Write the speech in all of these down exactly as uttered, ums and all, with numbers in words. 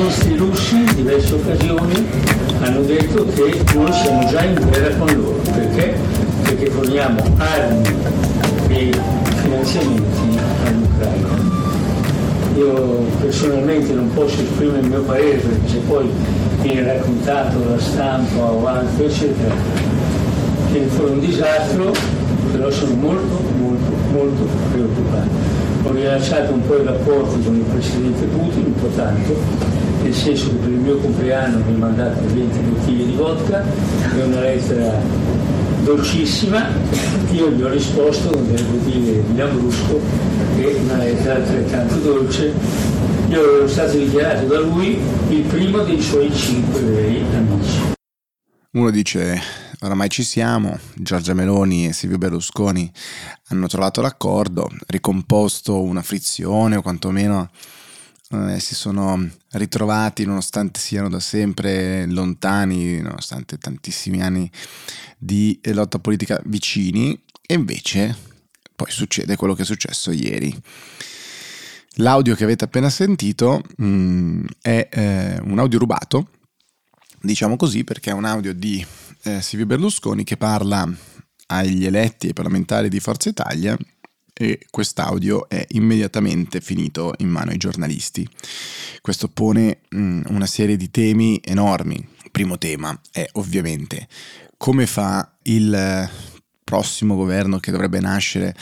ministri russi in diverse occasioni hanno detto che noi siamo già in guerra con loro. Perché? Perché forniamo armi e finanziamenti all'Ucraina. Io personalmente non posso esprimere il mio parere, perché se poi viene raccontato la stampa o altro eccetera, che fuori un disastro, però sono molto molto molto preoccupato. Ho rilanciato un po' i rapporti con il presidente Putin, un po' tanto, nel senso che per il mio compleanno mi ha mandato venti bottiglie di vodka e una lettera dolcissima, io gli ho risposto con delle bottiglie di Lambrusco e una lettera altrettanto dolce. Io ero stato dichiarato da lui il primo dei suoi cinque veri amici. Uno dice: oramai ci siamo, Giorgia Meloni e Silvio Berlusconi hanno trovato l'accordo, ricomposto una frizione o quantomeno eh, si sono ritrovati, nonostante siano da sempre lontani, nonostante tantissimi anni di lotta politica vicini, e invece poi succede quello che è successo ieri. L'audio che avete appena sentito mh, è eh, un audio rubato, diciamo così, perché è un audio di Eh, Silvio Berlusconi che parla agli eletti e parlamentari di Forza Italia, e quest'audio è immediatamente finito in mano ai giornalisti. Questo pone mh, una serie di temi enormi. Il primo tema è ovviamente come fa il prossimo governo che dovrebbe nascere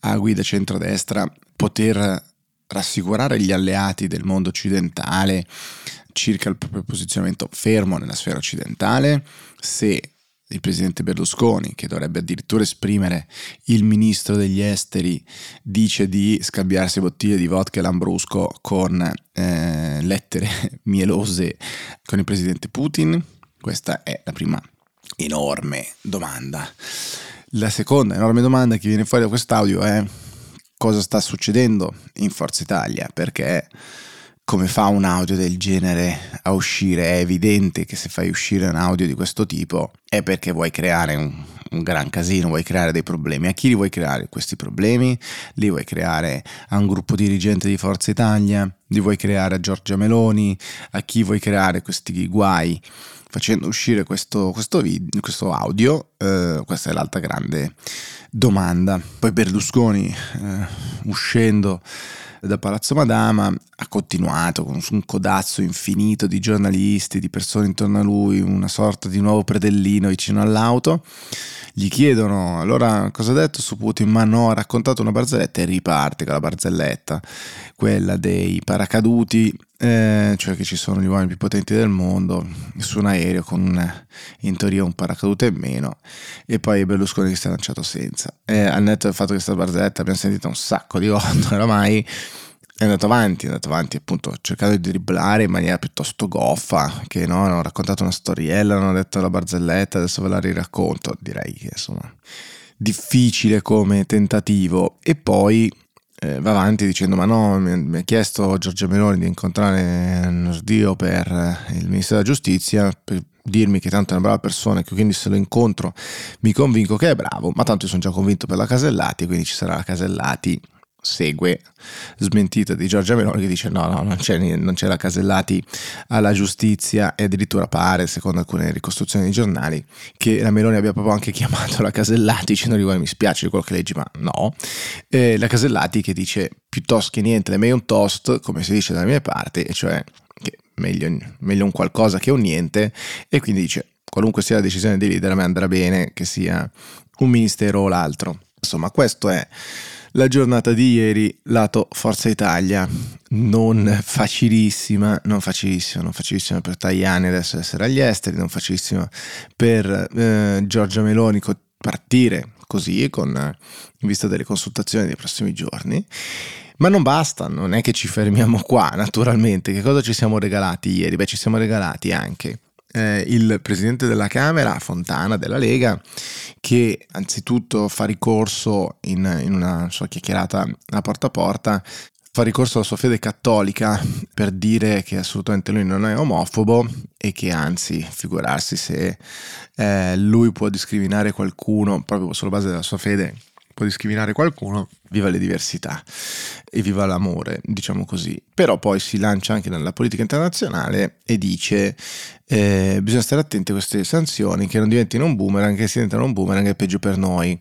a guida centrodestra poter rassicurare gli alleati del mondo occidentale circa il proprio posizionamento fermo nella sfera occidentale, se il presidente Berlusconi, che dovrebbe addirittura esprimere il ministro degli esteri, dice di scambiarsi bottiglie di vodka e Lambrusco con eh, lettere mielose con il presidente Putin. Questa è la prima enorme domanda. La seconda enorme domanda che viene fuori da quest'audio è: cosa sta succedendo in Forza Italia? Perché come fa un audio del genere a uscire? È evidente che se fai uscire un audio di questo tipo è perché vuoi creare un, un gran casino, vuoi creare dei problemi. A chi li vuoi creare questi problemi? Li vuoi creare a un gruppo dirigente di Forza Italia? Li vuoi creare a Giorgia Meloni? A chi vuoi creare questi guai? Facendo uscire questo, questo, video, questo audio, eh, questa è l'altra grande domanda. Poi Berlusconi, eh, uscendo da Palazzo Madama, ha continuato con un codazzo infinito di giornalisti, di persone intorno a lui, una sorta di nuovo predellino vicino all'auto. Gli chiedono: allora cosa ha detto su Putin? Ma no, ha raccontato una barzelletta, e riparte con la barzelletta, quella dei paracaduti, eh, cioè che ci sono gli uomini più potenti del mondo su un aereo con in teoria un paracadute in meno, e poi Berlusconi che si è lanciato senza. Eh, al netto del fatto che questa barzelletta abbiamo sentito un sacco di volte oramai, è andato avanti, è andato avanti appunto cercando di dribblare in maniera piuttosto goffa, che no, hanno raccontato una storiella, hanno detto la barzelletta, adesso ve la riracconto. Direi che insomma difficile come tentativo. E poi eh, va avanti dicendo: ma no, mi ha chiesto Giorgia Meloni di incontrare Nordio per il Ministero della Giustizia per dirmi che tanto è una brava persona, che quindi se lo incontro mi convinco che è bravo, ma tanto io sono già convinto per la Casellati, quindi ci sarà la Casellati. Segue smentita di Giorgia Meloni che dice: no, no, non c'è, non c'è la Casellati alla giustizia, e addirittura pare, secondo alcune ricostruzioni di giornali, che la Meloni abbia proprio anche chiamato la Casellati dicendo: mi spiace di quello che leggi, ma no. E la Casellati che dice: piuttosto che niente, è meglio un toast, come si dice dalla mia parte, e cioè che meglio, meglio un qualcosa che un niente, e quindi dice: qualunque sia la decisione dei leader, a me andrà bene che sia un ministero o l'altro. Insomma, questo è la giornata di ieri, lato Forza Italia. Non facilissima, non facilissima, non facilissima per Tajani adesso essere agli esteri, non facilissima per eh, Giorgia Meloni partire così, con, in vista delle consultazioni dei prossimi giorni. Ma non basta, non è che ci fermiamo qua, naturalmente. Che cosa ci siamo regalati ieri? Beh, ci siamo regalati anche Eh, il presidente della Camera, Fontana, della Lega, che anzitutto fa ricorso in, in una sua chiacchierata a porta a porta, fa ricorso alla sua fede cattolica per dire che assolutamente lui non è omofobo e che anzi, figurarsi se eh, lui può discriminare qualcuno proprio sulla base della sua fede, può discriminare qualcuno, viva le diversità e viva l'amore, diciamo così. Però poi si lancia anche nella politica internazionale e dice eh, bisogna stare attenti a queste sanzioni che non diventino un boomerang, che se diventano un boomerang è peggio per noi.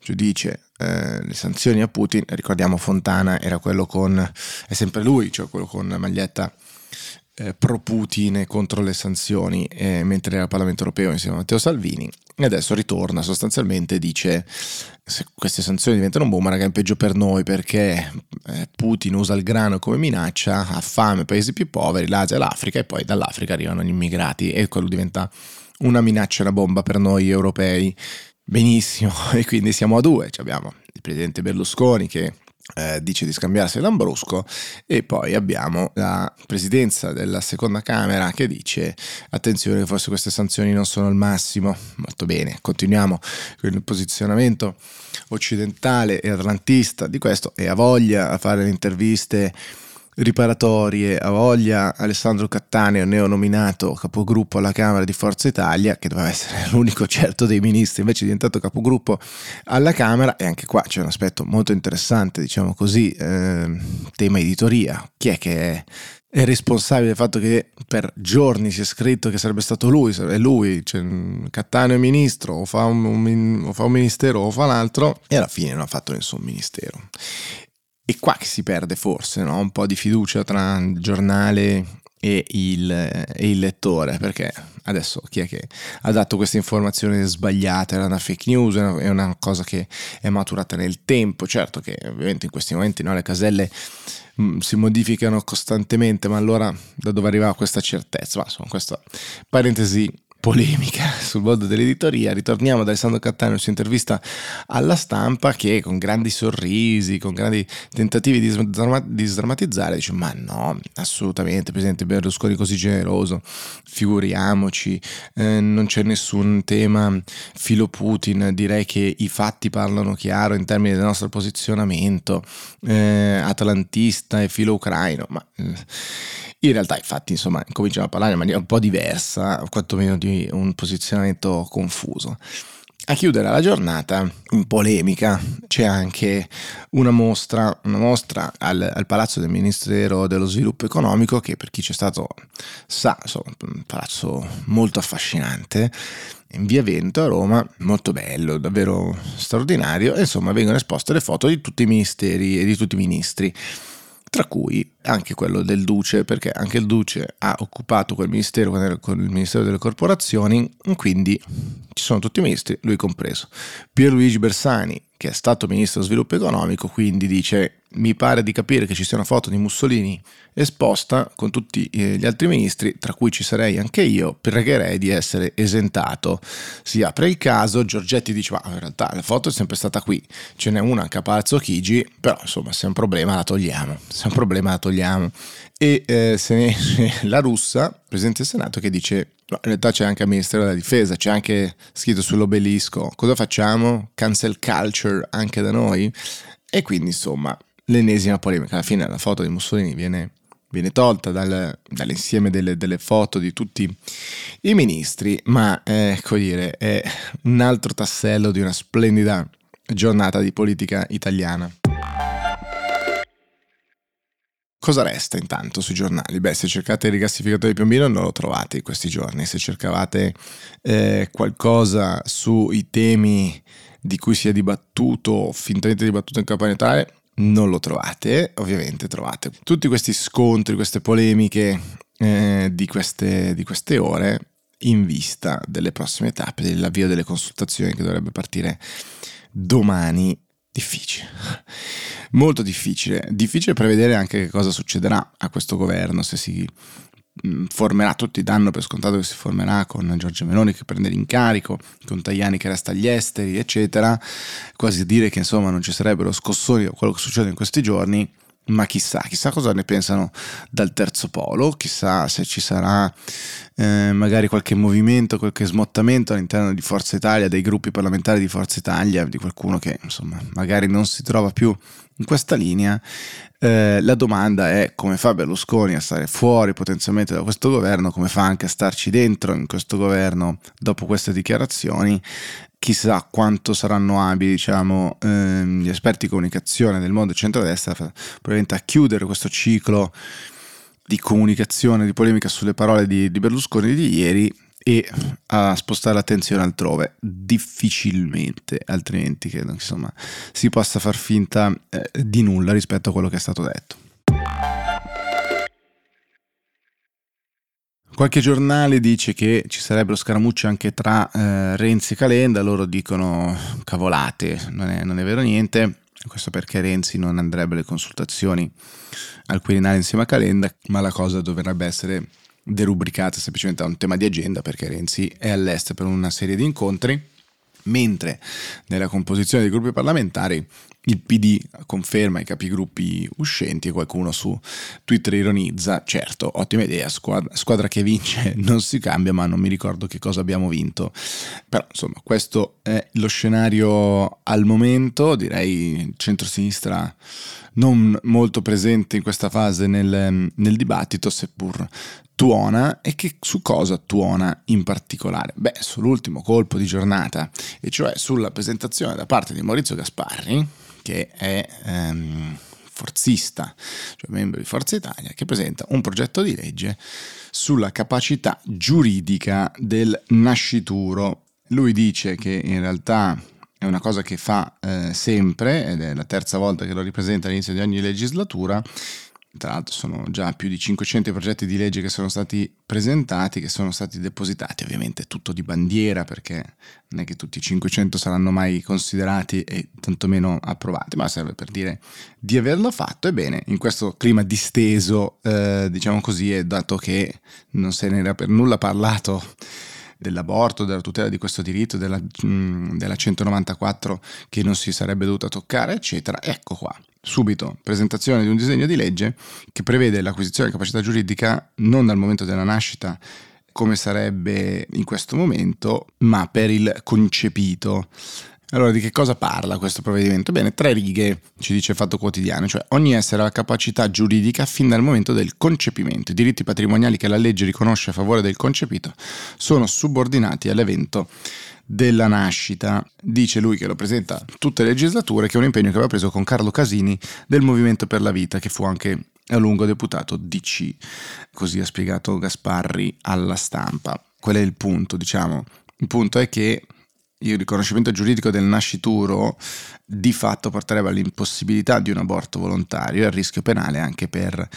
Cioè dice eh, le sanzioni a Putin, ricordiamo Fontana era quello con, è sempre lui, cioè quello con maglietta Eh, pro Putin e contro le sanzioni eh, mentre era al Parlamento Europeo insieme a Matteo Salvini, e adesso ritorna sostanzialmente e dice se queste sanzioni diventano un boomerang è peggio per noi perché eh, Putin usa il grano come minaccia, ha fame paesi più poveri, l'Asia e l'Africa, e poi dall'Africa arrivano gli immigrati e quello diventa una minaccia e una bomba per noi europei. Benissimo, e quindi siamo a due, cioè abbiamo il presidente Berlusconi che Eh, dice di scambiarsi l'ambrusco, e poi abbiamo la presidenza della seconda camera che dice attenzione che forse queste sanzioni non sono il massimo. Molto bene, continuiamo con il posizionamento occidentale e atlantista di questo, e ha voglia a fare le interviste riparatorie, ha voglia Alessandro Cattaneo, neonominato capogruppo alla Camera di Forza Italia, che doveva essere l'unico certo dei ministri, invece è diventato capogruppo alla Camera. E anche qua c'è un aspetto molto interessante, diciamo così, eh, tema editoria, chi è che è? È responsabile del fatto che per giorni si è scritto che sarebbe stato lui, è lui, cioè, Cattaneo è ministro, o fa un, un, o fa un ministero o fa l'altro, e alla fine non ha fatto nessun ministero. E qua che si perde forse, no? Un po' di fiducia tra il giornale e il, e il lettore, perché adesso chi è che ha dato queste informazioni sbagliate? Era una fake news, è una cosa che è maturata nel tempo. Certo che ovviamente in questi momenti, no, le caselle mh, si modificano costantemente, ma allora da dove arrivava questa certezza? Ma insomma, questa parentesi polemica sul mondo dell'editoria. Ritorniamo ad Alessandro Cattaneo, si intervista alla Stampa, che con grandi sorrisi, con grandi tentativi di sdrammatizzare dice ma no, assolutamente, presidente Berlusconi così generoso, figuriamoci, eh, non c'è nessun tema filo Putin, direi che i fatti parlano chiaro in termini del nostro posizionamento eh, atlantista e filo ucraino. Ma eh, in realtà infatti insomma cominciamo a parlare in maniera un po' diversa, quantomeno di un posizionamento confuso. A chiudere la giornata in polemica c'è anche una mostra, una mostra al, al Palazzo del Ministero dello Sviluppo Economico, che per chi c'è stato sa, insomma, un palazzo molto affascinante in Via Vento a Roma, molto bello, davvero straordinario, e insomma vengono esposte le foto di tutti i ministeri e di tutti i ministri, tra cui anche quello del Duce, perché anche il Duce ha occupato quel ministero con il Ministero delle Corporazioni, quindi ci sono tutti i ministri, lui compreso. Pierluigi Bersani, che è stato Ministro dello Sviluppo Economico, quindi dice mi pare di capire che ci sia una foto di Mussolini esposta con tutti gli altri ministri, tra cui ci sarei anche io, pregherei di essere esentato. Si apre il caso, Giorgetti dice ma in realtà la foto è sempre stata qui, ce n'è una anche a Palazzo Chigi, però insomma se è un problema la togliamo, se è un problema la togliamo. E eh, se ne esce la russa, presidente del Senato, che dice in realtà c'è anche il Ministero della Difesa, c'è anche scritto sull'obelisco, cosa facciamo? Cancel culture anche da noi? E quindi insomma l'ennesima polemica. Alla fine la foto di Mussolini viene, viene tolta dal, dall'insieme delle, delle foto di tutti i ministri, ma eh, ecco dire, è un altro tassello di una splendida giornata di politica italiana. Cosa resta intanto sui giornali? Beh, se cercate il rigassificatore di Piombino non lo trovate in questi giorni, se cercavate eh, qualcosa sui temi di cui si è dibattuto, fintamente dibattuto in campagna elettorale, non lo trovate. Ovviamente trovate tutti questi scontri, queste polemiche eh, di, queste, di queste ore in vista delle prossime tappe, dell'avvio delle consultazioni che dovrebbe partire domani. Difficile, molto difficile, difficile prevedere anche che cosa succederà a questo governo, se si formerà, tutti danno per scontato che si formerà con Giorgia Meloni che prende l'incarico, con Tajani che resta agli esteri, eccetera, quasi dire che insomma non ci sarebbero scossoni da quello che succede in questi giorni, ma chissà, chissà cosa ne pensano dal terzo polo, chissà se ci sarà eh, magari qualche movimento, qualche smottamento all'interno di Forza Italia, dei gruppi parlamentari di Forza Italia, di qualcuno che insomma magari non si trova più In questa linea eh, la domanda è come fa Berlusconi a stare fuori potenzialmente da questo governo, come fa anche a starci dentro in questo governo dopo queste dichiarazioni. Chissà quanto saranno abili diciamo, ehm, gli esperti di comunicazione del mondo centrodestra probabilmente a chiudere questo ciclo di comunicazione, di polemica sulle parole di, di Berlusconi di ieri e a spostare l'attenzione altrove, difficilmente, altrimenti che insomma si possa far finta eh, di nulla rispetto a quello che è stato detto. Qualche giornale dice che ci sarebbero scaramucce anche tra eh, Renzi e Calenda, loro dicono cavolate, non è, non è vero niente. Questo perché Renzi non andrebbe alle consultazioni al Quirinale insieme a Calenda, ma la cosa dovrebbe essere derubricata semplicemente a un tema di agenda perché Renzi è all'estero per una serie di incontri, mentre nella composizione dei gruppi parlamentari il P D conferma i capigruppi uscenti e qualcuno su Twitter ironizza, certo, ottima idea, squadra, squadra che vince non si cambia, ma non mi ricordo che cosa abbiamo vinto. Però insomma questo è lo scenario al momento, direi centrosinistra non molto presente in questa fase nel, nel dibattito, seppur tuona. E che su cosa tuona in particolare? Beh, sull'ultimo colpo di giornata, e cioè sulla presentazione da parte di Maurizio Gasparri, che è ehm, forzista, cioè membro di Forza Italia, che presenta un progetto di legge sulla capacità giuridica del nascituro. Lui dice che in realtà è una cosa che fa eh, sempre, ed è la terza volta che lo ripresenta all'inizio di ogni legislatura. Tra l'altro sono già più di cinquecento progetti di legge che sono stati presentati, che sono stati depositati, ovviamente tutto di bandiera perché non è che tutti i cinquecento saranno mai considerati e tantomeno approvati, ma serve per dire di averlo fatto. Ebbene, in questo clima disteso, eh, diciamo così, e dato che non se ne era per nulla parlato dell'aborto, della tutela di questo diritto, della, mh, della centonovantaquattro che non si sarebbe dovuta toccare, eccetera, ecco qua. Subito, presentazione di un disegno di legge che prevede l'acquisizione di capacità giuridica non dal momento della nascita, come sarebbe in questo momento, ma per il concepito. Allora, di che cosa parla questo provvedimento? Bene, tre righe, ci dice Fatto Quotidiano, cioè ogni essere ha la capacità giuridica fin dal momento del concepimento. I diritti patrimoniali che la legge riconosce a favore del concepito sono subordinati all'evento della nascita. Dice lui, che lo presenta tutte le legislature, che è un impegno che aveva preso con Carlo Casini del Movimento per la Vita, che fu anche a lungo deputato D C, così ha spiegato Gasparri alla stampa. Qual è il punto, diciamo? Il punto è che il riconoscimento giuridico del nascituro di fatto porterebbe all'impossibilità di un aborto volontario e al rischio penale anche per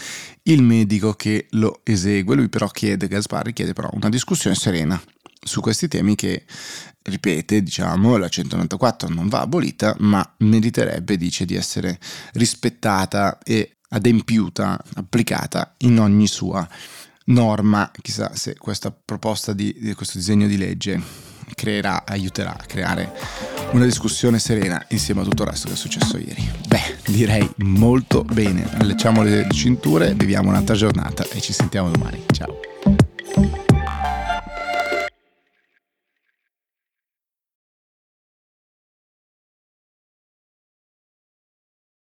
il medico che lo esegue. Lui però chiede, Gasparri chiede però una discussione serena su questi temi che, ripete, diciamo, la centonovantaquattro non va abolita, ma meriterebbe, dice, di essere rispettata e adempiuta, applicata in ogni sua norma. Chissà se questa proposta di, di questo disegno di legge creerà, aiuterà a creare una discussione serena insieme a tutto il resto che è successo ieri. Beh, direi molto bene, allacciamo le cinture, viviamo un'altra giornata e ci sentiamo domani. Ciao.